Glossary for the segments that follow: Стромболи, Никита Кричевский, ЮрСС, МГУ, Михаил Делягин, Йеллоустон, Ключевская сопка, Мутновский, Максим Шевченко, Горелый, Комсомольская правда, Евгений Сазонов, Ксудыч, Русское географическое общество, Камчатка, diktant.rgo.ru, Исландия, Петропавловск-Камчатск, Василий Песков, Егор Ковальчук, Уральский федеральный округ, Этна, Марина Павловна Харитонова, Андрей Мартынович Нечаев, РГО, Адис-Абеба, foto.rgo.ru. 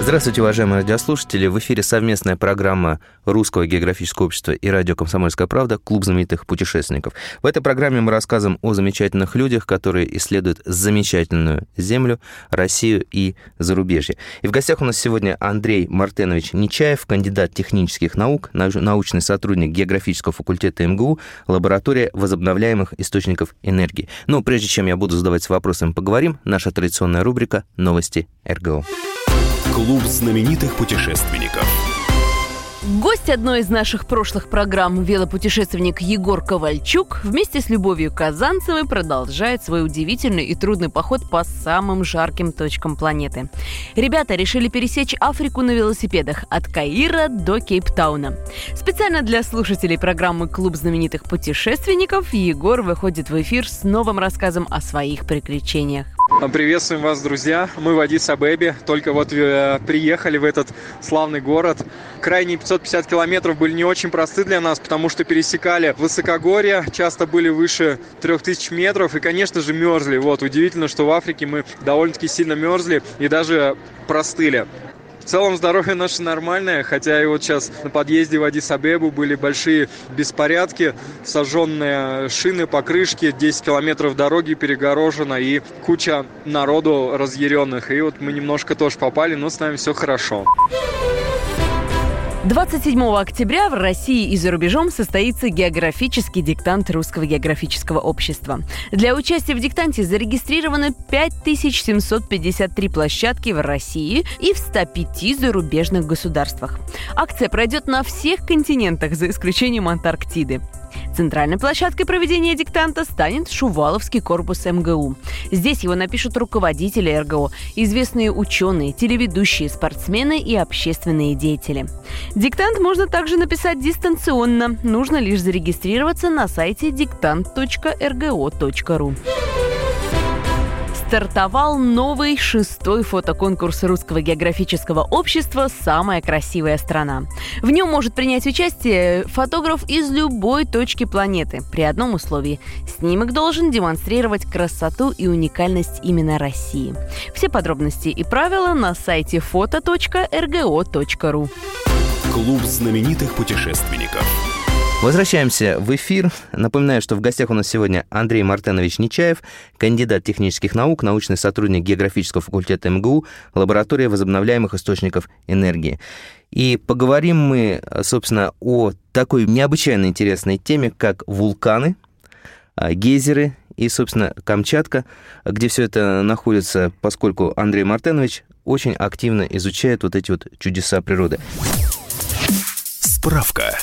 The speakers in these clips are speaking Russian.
Здравствуйте, уважаемые радиослушатели. В эфире совместная программа Русского географического общества и радио «Комсомольская правда» «Клуб знаменитых путешественников». В этой программе мы рассказываем о замечательных людях, которые исследуют замечательную землю, Россию и зарубежье. И в гостях у нас сегодня Андрей Мартынович Нечаев, кандидат технических наук, научный сотрудник географического факультета МГУ, лаборатория возобновляемых источников энергии. Но прежде чем я буду задавать вопросы, мы поговорим. Наша традиционная рубрика «Новости РГО». Клуб знаменитых путешественников. Гость одной из наших прошлых программ, велопутешественник Егор Ковальчук, вместе с Любовью Казанцевой продолжает свой удивительный и трудный поход по самым жарким точкам планеты. Ребята решили пересечь Африку на велосипедах от Каира до Кейптауна. Специально для слушателей программы «Клуб знаменитых путешественников» Егор выходит в эфир с новым рассказом о своих приключениях. Приветствуем вас, друзья. Мы в Адис-Абебе. Только вот приехали в этот славный город. Крайние 550 километров были не очень просты для нас, потому что пересекали высокогорье, часто были выше 3000 метров и, конечно же, мерзли. Вот, удивительно, что в Африке мы довольно-таки сильно мерзли и даже простыли. В целом здоровье наше нормальное, хотя и вот сейчас на подъезде в Адис-Абебу были большие беспорядки, сожженные шины, покрышки, 10 километров дороги перегорожено и куча народу разъяренных. И вот мы немножко тоже попали, но с нами все хорошо. 27 октября в России и за рубежом состоится географический диктант Русского географического общества. Для участия в диктанте зарегистрировано 5753 площадки в России и в 105 зарубежных государствах. Акция пройдет на всех континентах, за исключением Антарктиды. Центральной площадкой проведения диктанта станет Шуваловский корпус МГУ. Здесь его напишут руководители РГО, известные ученые, телеведущие, спортсмены и общественные деятели. Диктант можно также написать дистанционно. Нужно лишь зарегистрироваться на сайте diktant.rgo.ru. Стартовал новый 6-й фотоконкурс Русского географического общества «Самая красивая страна». В нем может принять участие фотограф из любой точки планеты при одном условии. Снимок должен демонстрировать красоту и уникальность именно России. Все подробности и правила на сайте foto.rgo.ru. Клуб знаменитых путешественников. Возвращаемся в эфир. Напоминаю, что в гостях у нас сегодня Андрей Мартынович Нечаев, кандидат технических наук, научный сотрудник географического факультета МГУ, лаборатория возобновляемых источников энергии. И поговорим мы, собственно, о такой необычайно интересной теме, как вулканы, гейзеры и, собственно, Камчатка, где все это находится, поскольку Андрей Мартынович очень активно изучает вот эти вот чудеса природы. Справка.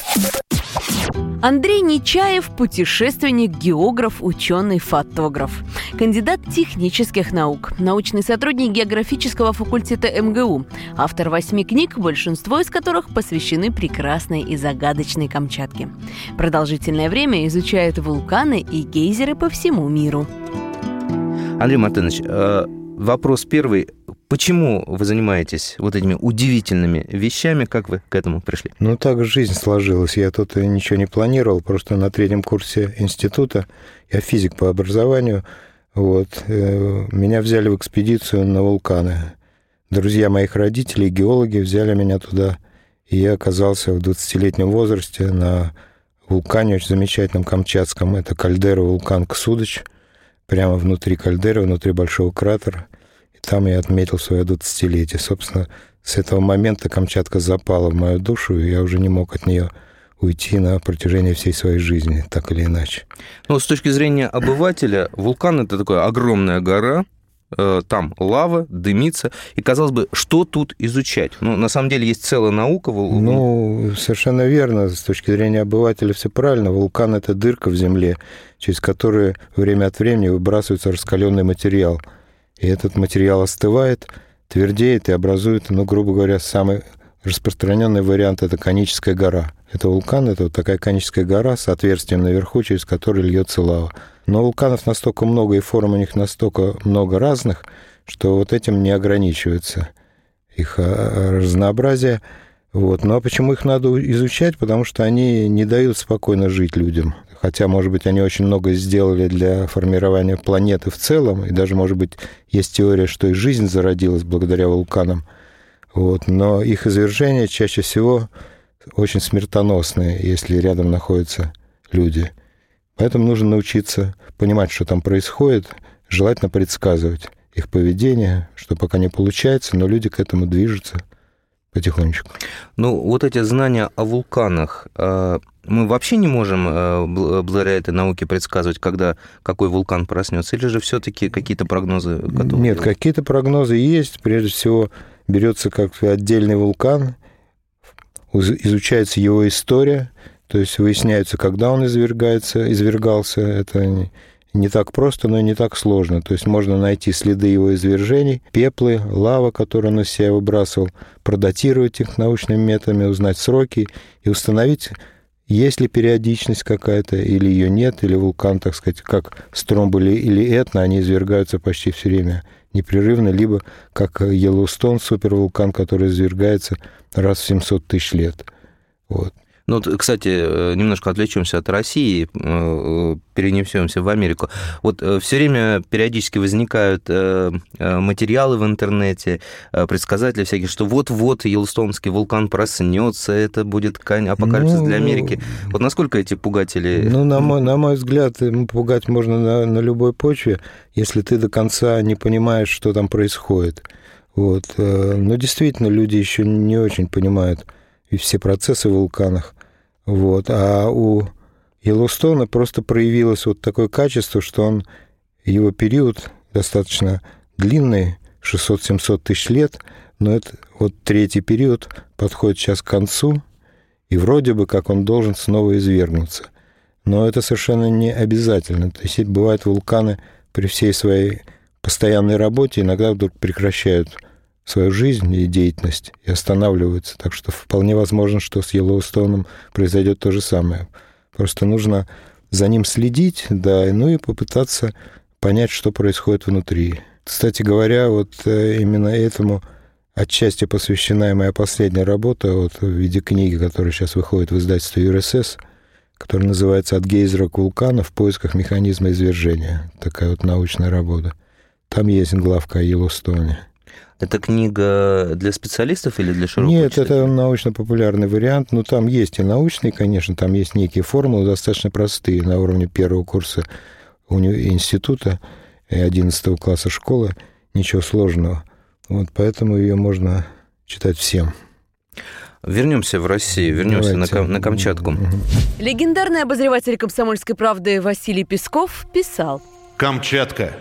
Андрей Нечаев – путешественник, географ, ученый, фотограф. Кандидат технических наук, научный сотрудник географического факультета МГУ, автор 8 книг, большинство из которых посвящены прекрасной и загадочной Камчатке. Продолжительное время изучает вулканы и гейзеры по всему миру. Андрей Мартынович, вопрос первый. Почему вы занимаетесь вот этими удивительными вещами? Как вы к этому пришли? Ну, так жизнь сложилась. Я тут ничего не планировал. Просто на третьем курсе института, я физик по образованию, вот, меня взяли в экспедицию на вулканы. Друзья моих родителей, геологи, взяли меня туда. И я оказался в 20-летнем возрасте на вулкане очень замечательном камчатском. Это кальдера-вулкан Ксудыч. Прямо внутри кальдеры, внутри большого кратера. Там я отметил свое 20-летие. Собственно, с этого момента Камчатка запала в мою душу, и я уже не мог от нее уйти на протяжении всей своей жизни, так или иначе. Ну, с точки зрения обывателя, вулкан – это такая огромная гора, там лава, дымится, и, казалось бы, что тут изучать? Ну, на самом деле, есть целая наука. Ну, совершенно верно. С точки зрения обывателя все правильно. Вулкан – это дырка в земле, через которую время от времени выбрасывается раскаленный материал. И этот материал остывает, твердеет и образует, ну, грубо говоря, самый распространенный вариант – это коническая гора. Это вулкан, это вот такая коническая гора с отверстием наверху, через которое льется лава. Но вулканов настолько много и форм у них настолько много разных, что вот этим не ограничивается их разнообразие. Вот. Ну а почему их надо изучать? Потому что они не дают спокойно жить людям. Хотя, может быть, они очень много сделали для формирования планеты в целом. И даже, может быть, есть теория, что и жизнь зародилась благодаря вулканам. Вот. Но их извержения чаще всего очень смертоносные, если рядом находятся люди. Поэтому нужно научиться понимать, что там происходит, желательно предсказывать их поведение, что пока не получается, но люди к этому движутся потихонечку. Ну, вот эти знания о вулканах, мы вообще не можем благодаря этой науке предсказывать, когда какой вулкан проснется, или же все-таки какие-то прогнозы готовы? Нет, какие-то прогнозы есть. Прежде всего, берется как отдельный вулкан, изучается его история, то есть выясняется, когда он извергался. Это не так просто, но и не так сложно. То есть можно найти следы его извержений, пеплы, лава, которую он из себя выбрасывал, продатировать их научными методами, узнать сроки и установить, есть ли периодичность какая-то, или ее нет, или вулкан, так сказать, как Стромболи или Этна, они извергаются почти все время непрерывно, либо как Йеллоустон, супервулкан, который извергается раз в 700 тысяч лет. Вот. Ну, кстати, немножко отвлечемся от России, перенесемся в Америку. Вот все время периодически возникают материалы в интернете, предсказатели всякие, что вот-вот Йеллоустонский вулкан проснется, это будет апокалипсис для Америки. Вот насколько эти пугатели... Ну, на мой взгляд, пугать можно на любой почве, если ты до конца не понимаешь, что там происходит. Вот. Но действительно, люди еще не очень понимают и все процессы в вулканах. Вот. А у Йеллоустона просто проявилось вот такое качество, что его период достаточно длинный, 600-700 тысяч лет, но это вот третий период подходит сейчас к концу, и вроде бы как он должен снова извергнуться. Но это совершенно не обязательно. То есть бывают вулканы при всей своей постоянной работе иногда вдруг прекращают свою жизнь и деятельность и останавливаются. Так что вполне возможно, что с Йеллоустоном произойдет то же самое. Просто нужно за ним следить, да, ну и попытаться понять, что происходит внутри. Кстати говоря, вот именно этому отчасти посвящена и моя последняя работа вот, в виде книги, которая сейчас выходит в издательстве ЮрСС, которая называется «От гейзера к вулкану в поисках механизма извержения». Такая вот научная работа. Там есть главка о Йеллоустоне. Это книга для специалистов или для широкого читателя? Нет, это научно-популярный вариант. Но там есть и научные, конечно, там есть некие формулы, достаточно простые, на уровне первого курса института и 11 класса школы. Ничего сложного. Вот поэтому ее можно читать всем. Вернемся в Россию, на Камчатку. Легендарный обозреватель «Комсомольской правды» Василий Песков писал. «Камчатка.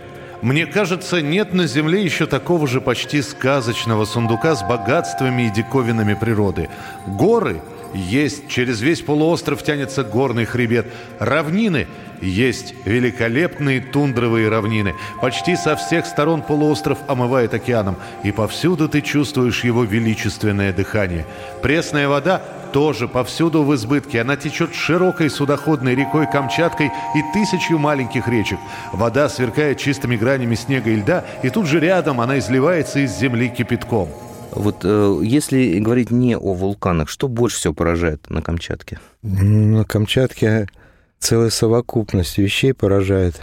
Мне кажется, нет на Земле еще такого же почти сказочного сундука с богатствами и диковинами природы. Горы есть, через весь полуостров тянется горный хребет. Равнины есть, великолепные тундровые равнины. Почти со всех сторон полуостров омывает океаном, и повсюду ты чувствуешь его величественное дыхание. Пресная вода тоже повсюду в избытке. Она течет широкой судоходной рекой Камчаткой и тысячью маленьких речек. Вода сверкает чистыми гранями снега и льда, и тут же рядом она изливается из земли кипятком». Вот если говорить не о вулканах, что больше всего поражает на Камчатке? На Камчатке целая совокупность вещей поражает.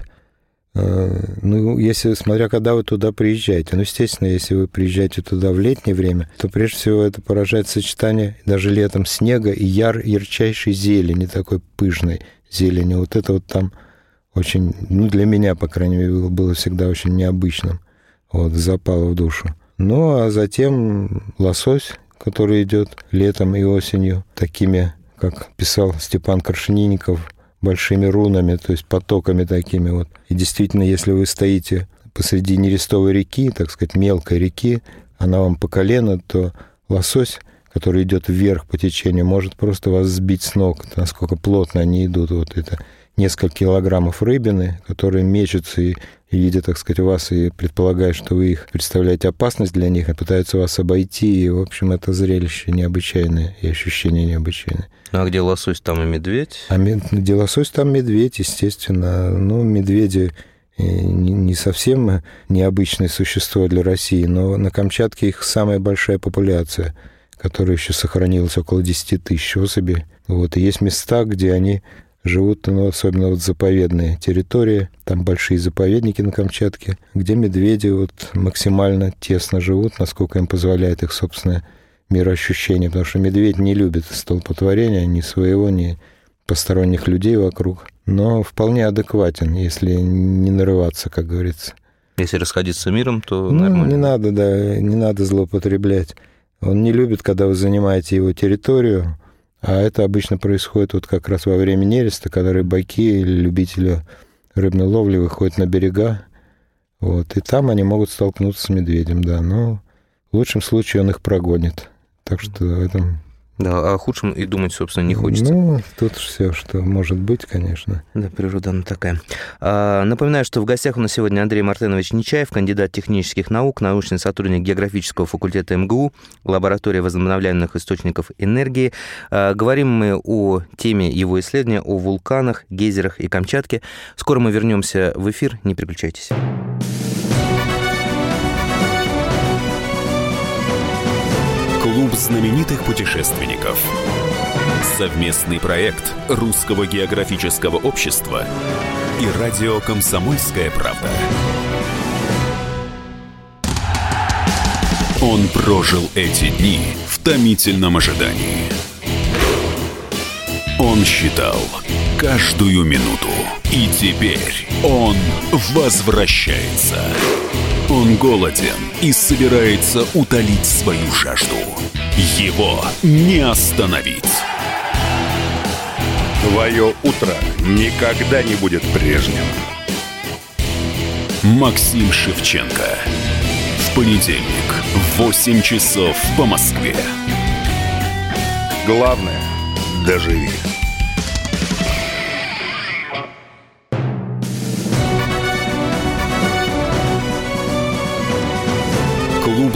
Ну, если, смотря когда вы туда приезжаете. Ну, естественно, если вы приезжаете туда в летнее время, то прежде всего это поражает сочетание даже летом снега и ярчайшей зелени, такой пышной зелени. Вот это вот там очень, ну, для меня, по крайней мере, было всегда очень необычным. Вот, запало в душу. Ну, а затем лосось, который идет летом и осенью, такими, как писал Степан Крашенинников, большими рунами, то есть потоками такими вот. И действительно, если вы стоите посреди нерестовой реки, так сказать, мелкой реки, она вам по колено, то лосось, который идет вверх по течению, может просто вас сбить с ног, насколько плотно они идут. Вот это несколько килограммов рыбины, которые мечутся и видят, так сказать, вас и предполагают, что вы их представляете опасность для них, и пытаются вас обойти. И, в общем, это зрелище необычайное, и ощущение необычайное. А где лосось, там и медведь? Где лосось, там медведь, естественно. Ну, медведи не совсем необычное существо для России, но на Камчатке их самая большая популяция. которая еще сохранилась, около 10 тысяч особей. Вот. И есть места, где они живут, ну, особенно вот заповедные территории, там большие заповедники на Камчатке, где медведи вот максимально тесно живут, насколько им позволяет их собственное мироощущение, потому что медведь не любит столпотворения, ни своего, ни посторонних людей вокруг, но вполне адекватен, если не нарываться, как говорится. Если расходиться миром, то нормально. Не надо, да, не надо злоупотреблять. Он не любит, когда вы занимаете его территорию, а это обычно происходит вот как раз во время нереста, когда рыбаки или любители рыбной ловли выходят на берега, вот, и там они могут столкнуться с медведем, да, но в лучшем случае он их прогонит, так что в этом... Да, о худшем и думать, собственно, не хочется. Ну, тут все, что может быть, конечно. Да, природа она такая. Напоминаю, что в гостях у нас сегодня Андрей Мартынович Нечаев, кандидат технических наук, научный сотрудник географического факультета МГУ, лаборатория возобновляемых источников энергии. Говорим мы о теме его исследования, о вулканах, гейзерах и Камчатке. Скоро мы вернемся в эфир, не переключайтесь. Клуб знаменитых путешественников. Совместный проект Русского географического общества и радио «Комсомольская правда». Он прожил эти дни в томительном ожидании. Он считал каждую минуту. И теперь он возвращается. Он голоден и собирается утолить свою жажду. Его не остановить. Твое утро никогда не будет прежним. Максим Шевченко. В понедельник в 8 часов по Москве. Главное – доживи. Клуб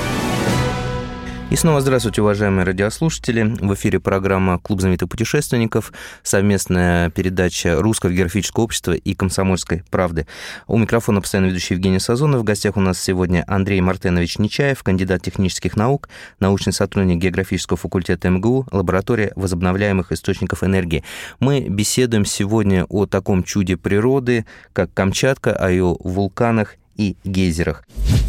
И снова здравствуйте, уважаемые радиослушатели. В эфире программа «Клуб знаменитых путешественников», совместная передача Русского географического общества и «Комсомольской правды». У микрофона постоянно ведущий Евгений Сазонов. В гостях у нас сегодня Андрей Мартынович Нечаев, кандидат технических наук, научный сотрудник географического факультета МГУ, лаборатория возобновляемых источников энергии. Мы беседуем сегодня о таком чуде природы, как Камчатка, о ее вулканах и гейзерах.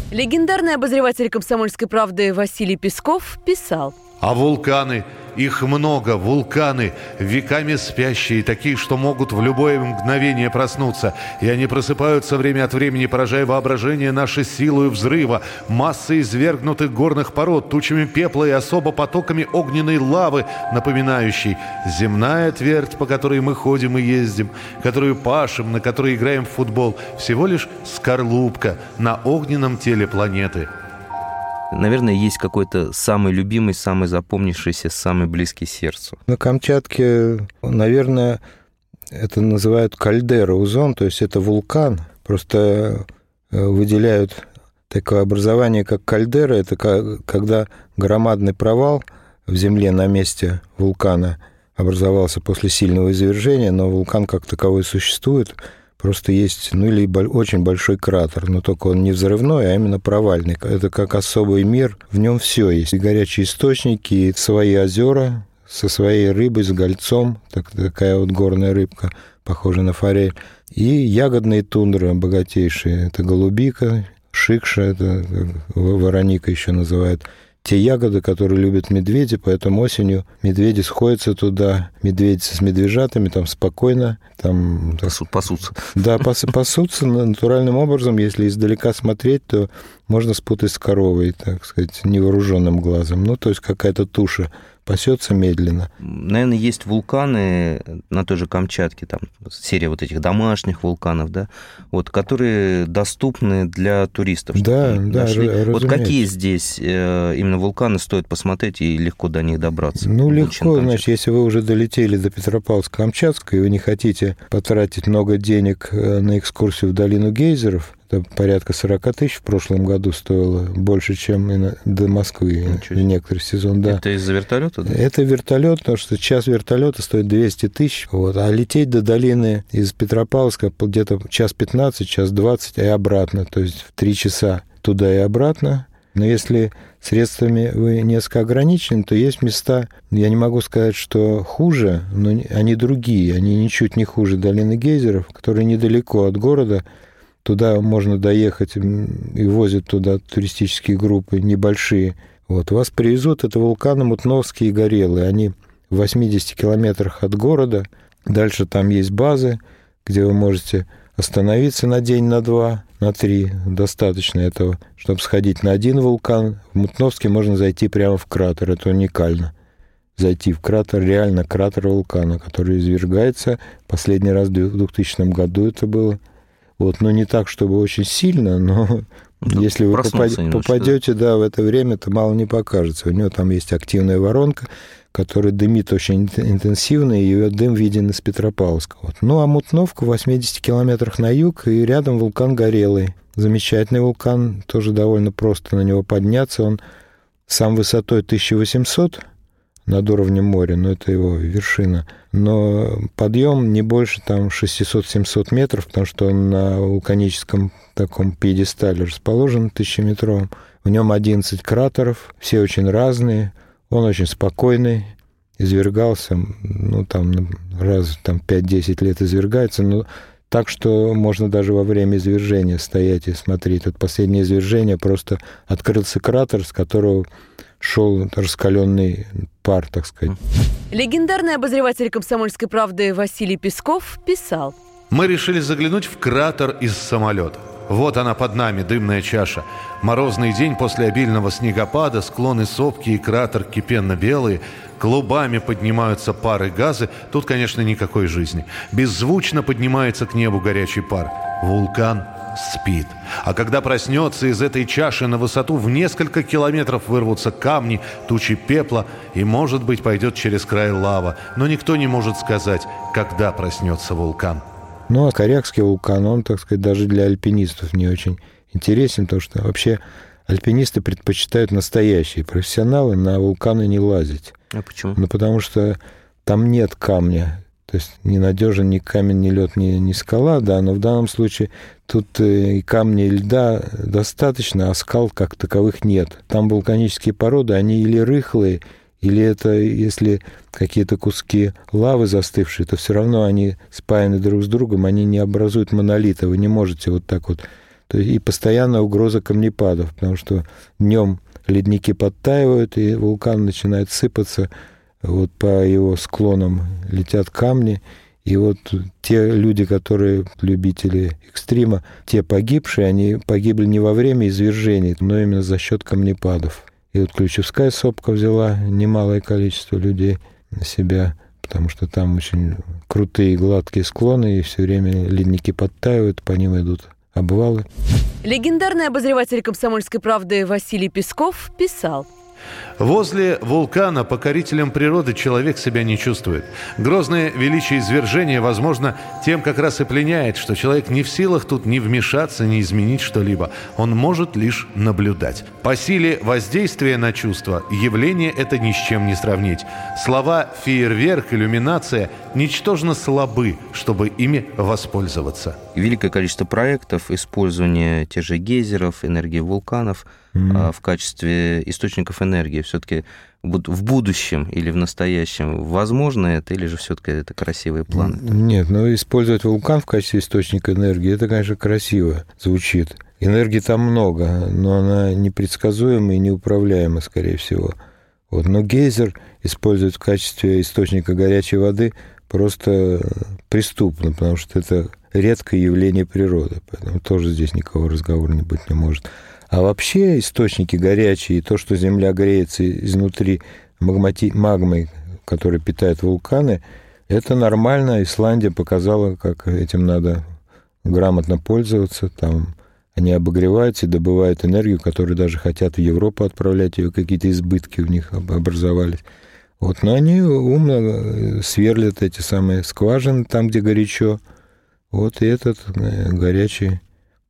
Легендарный обозреватель «Комсомольской правды» Василий Песков писал: «А вулканы, их много, вулканы, веками спящие, такие, что могут в любое мгновение проснуться. И они просыпаются время от времени, поражая воображение нашей силой взрыва, массой извергнутых горных пород, тучами пепла и особо потоками огненной лавы, напоминающей земная твердь, по которой мы ходим и ездим, которую пашем, на которой играем в футбол, всего лишь скорлупка на огненном теле планеты». Наверное, есть какой-то самый любимый, самый запомнившийся, самый близкий сердцу. На Камчатке, наверное, это называют кальдера-узон, то есть это вулкан. Просто выделяют такое образование, как кальдера. Это когда громадный провал в земле на месте вулкана образовался после сильного извержения, но вулкан как таковой существует. Просто есть, ну, или очень большой кратер, но только он не взрывной, а именно провальный. Это как особый мир, в нем все есть. И горячие источники, и свои озера со своей рыбой, с гольцом, такая вот горная рыбка, похожая на форель. И ягодные тундры богатейшие. Это голубика, шикша, это вороника еще называют. Те ягоды, которые любят медведи, поэтому осенью медведи сходятся туда, медведицы с медвежатами, там спокойно. Там, пасутся. Да, пасутся натуральным образом. Если издалека смотреть, то можно спутать с коровой, так сказать, невооруженным глазом. Ну, то есть какая-то туша пасется медленно. Наверное, есть вулканы на той же Камчатке, там серия вот этих домашних вулканов, да, вот, которые доступны для туристов. Да, да, разумеется. Вот какие здесь именно вулканы стоит посмотреть и легко до них добраться? Ну, легко, значит, если вы уже долетели до Петропавловска-Камчатска и вы не хотите потратить много денег на экскурсию в долину гейзеров, это порядка 40 тысяч в прошлом году стоило, больше, чем до Москвы в некоторый сезон. Да. Это из-за вертолета? Да? Это вертолет, потому что час вертолета стоит 200 тысяч, вот, а лететь до долины из Петропавловска где-то час 15, час 20 и обратно, то есть в 3 часа туда и обратно. Но если средствами вы несколько ограничены, то есть места, я не могу сказать, что хуже, но они другие, они ничуть не хуже долины гейзеров, которые недалеко от города, туда можно доехать, и возят туда туристические группы небольшие. Вот, вас привезут, это вулканы Мутновский и Горелый, они в 80 километрах от города, дальше там есть базы, где вы можете остановиться на день, на два, на три. Достаточно этого, чтобы сходить на один вулкан. В Мутновске можно зайти прямо в кратер. Это уникально. Зайти в кратер, реально кратер вулкана, который извергается. Последний раз в 2000 году это было. Вот, но не так, чтобы очень сильно, но да, если вы попадете, да, в это время, то мало не покажется. У него там есть активная воронка, который дымит очень интенсивно, и ее дым виден из Петропавловска. Вот. Ну, а Мутновка в 80 километрах на юг, и рядом вулкан Горелый. Замечательный вулкан, тоже довольно просто на него подняться. Он сам высотой 1800 над уровнем моря, но это его вершина. Но подъем не больше там 600-700 метров, потому что он на вулканическом таком пьедестале расположен, 1000-метровом. В нем 11 кратеров, все очень разные. Он очень спокойный, извергался, ну, там, раз там, 5-10 лет извергается, но так, что можно даже во время извержения стоять и смотреть. Вот последнее извержение, просто открылся кратер, с которого шел раскаленный пар, так сказать. Легендарный обозреватель «Комсомольской правды» Василий Песков писал. Мы решили заглянуть в кратер из самолета. Вот она под нами, дымная чаша. Морозный день после обильного снегопада, склоны сопки и кратер кипенно-белые. Клубами поднимаются пары газы. Тут, конечно, никакой жизни. Беззвучно поднимается к небу горячий пар. Вулкан спит. А когда проснется, из этой чаши на высоту в несколько километров вырвутся камни, тучи пепла и, может быть, пойдет через край лава. Но никто не может сказать, когда проснется вулкан. Ну, а Корякский вулкан, он, так сказать, даже для альпинистов не очень интересен, потому что вообще альпинисты предпочитают настоящие профессионалы на вулканы не лазить. А почему? Ну, потому что там нет камня, то есть ненадежен ни камень, ни лед, ни скала, да, но в данном случае тут и камня, и льда достаточно, а скал как таковых нет. Там вулканические породы, они или рыхлые, или это, если какие-то куски лавы застывшие, то все равно они спаяны друг с другом, они не образуют монолита, вы не можете вот так вот. То есть и постоянная угроза камнепадов, потому что днем ледники подтаивают, и вулкан начинает сыпаться, вот по его склонам летят камни. И вот те люди, которые любители экстрима, те погибшие, они погибли не во время извержений, но именно за счет камнепадов. И вот Ключевская сопка взяла немалое количество людей на себя, потому что там очень крутые гладкие склоны, и все время ледники подтаивают, по ним идут обвалы. Легендарный обозреватель «Комсомольской правды» Василий Песков писал. Возле вулкана покорителем природы человек себя не чувствует. Грозное величие извержения, возможно, тем как раз и пленяет, что человек не в силах тут ни вмешаться, ни изменить что-либо. Он может лишь наблюдать. По силе воздействия на чувства явление это ни с чем не сравнить. Слова «фейерверк», «иллюминация» ничтожно слабы, чтобы ими воспользоваться. Великое количество проектов, использование тех же гейзеров, энергии вулканов в качестве источников энергии. Все-таки в будущем или в настоящем возможно это, или же все-таки это красивые планы? Нет, но использовать вулкан в качестве источника энергии, это, конечно, красиво звучит. Энергии там много, но она непредсказуема и неуправляема, скорее всего. Вот. Но гейзер использовать в качестве источника горячей воды просто преступно, потому что это редкое явление природы, поэтому тоже здесь никакого разговора быть не может. А вообще источники горячие, и то, что Земля греется изнутри магмой, которая питает вулканы, это нормально. Исландия показала, как этим надо грамотно пользоваться. Там они обогреваются и добывают энергию, которую даже хотят в Европу отправлять, ее какие-то избытки у них образовались. Вот. Но они умно сверлят эти самые скважины там, где горячо. Вот и этот горячий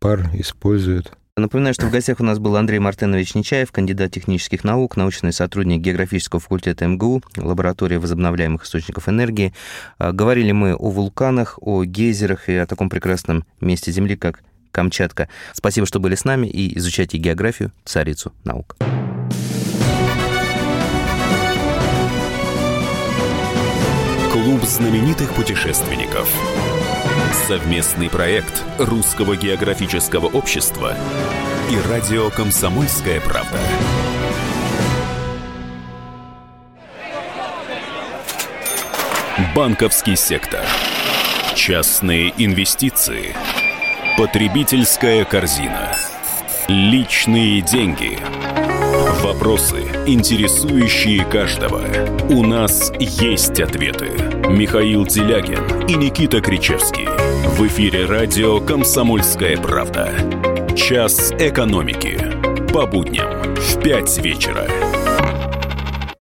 пар используют. Напоминаю, что в гостях у нас был Андрей Мартынович Нечаев, кандидат технических наук, научный сотрудник географического факультета МГУ, лаборатории возобновляемых источников энергии. Говорили мы о вулканах, о гейзерах и о таком прекрасном месте Земли, как Камчатка. Спасибо, что были с нами, и изучайте географию, царицу наук. Клуб знаменитых путешественников. Совместный проект Русского географического общества и радио «Комсомольская правда». Банковский сектор, частные инвестиции, потребительская корзина, личные деньги. Вопросы, интересующие каждого. У нас есть ответы. Михаил Делягин и Никита Кричевский. В эфире радио «Комсомольская правда». Час экономики. По будням в 5 вечера.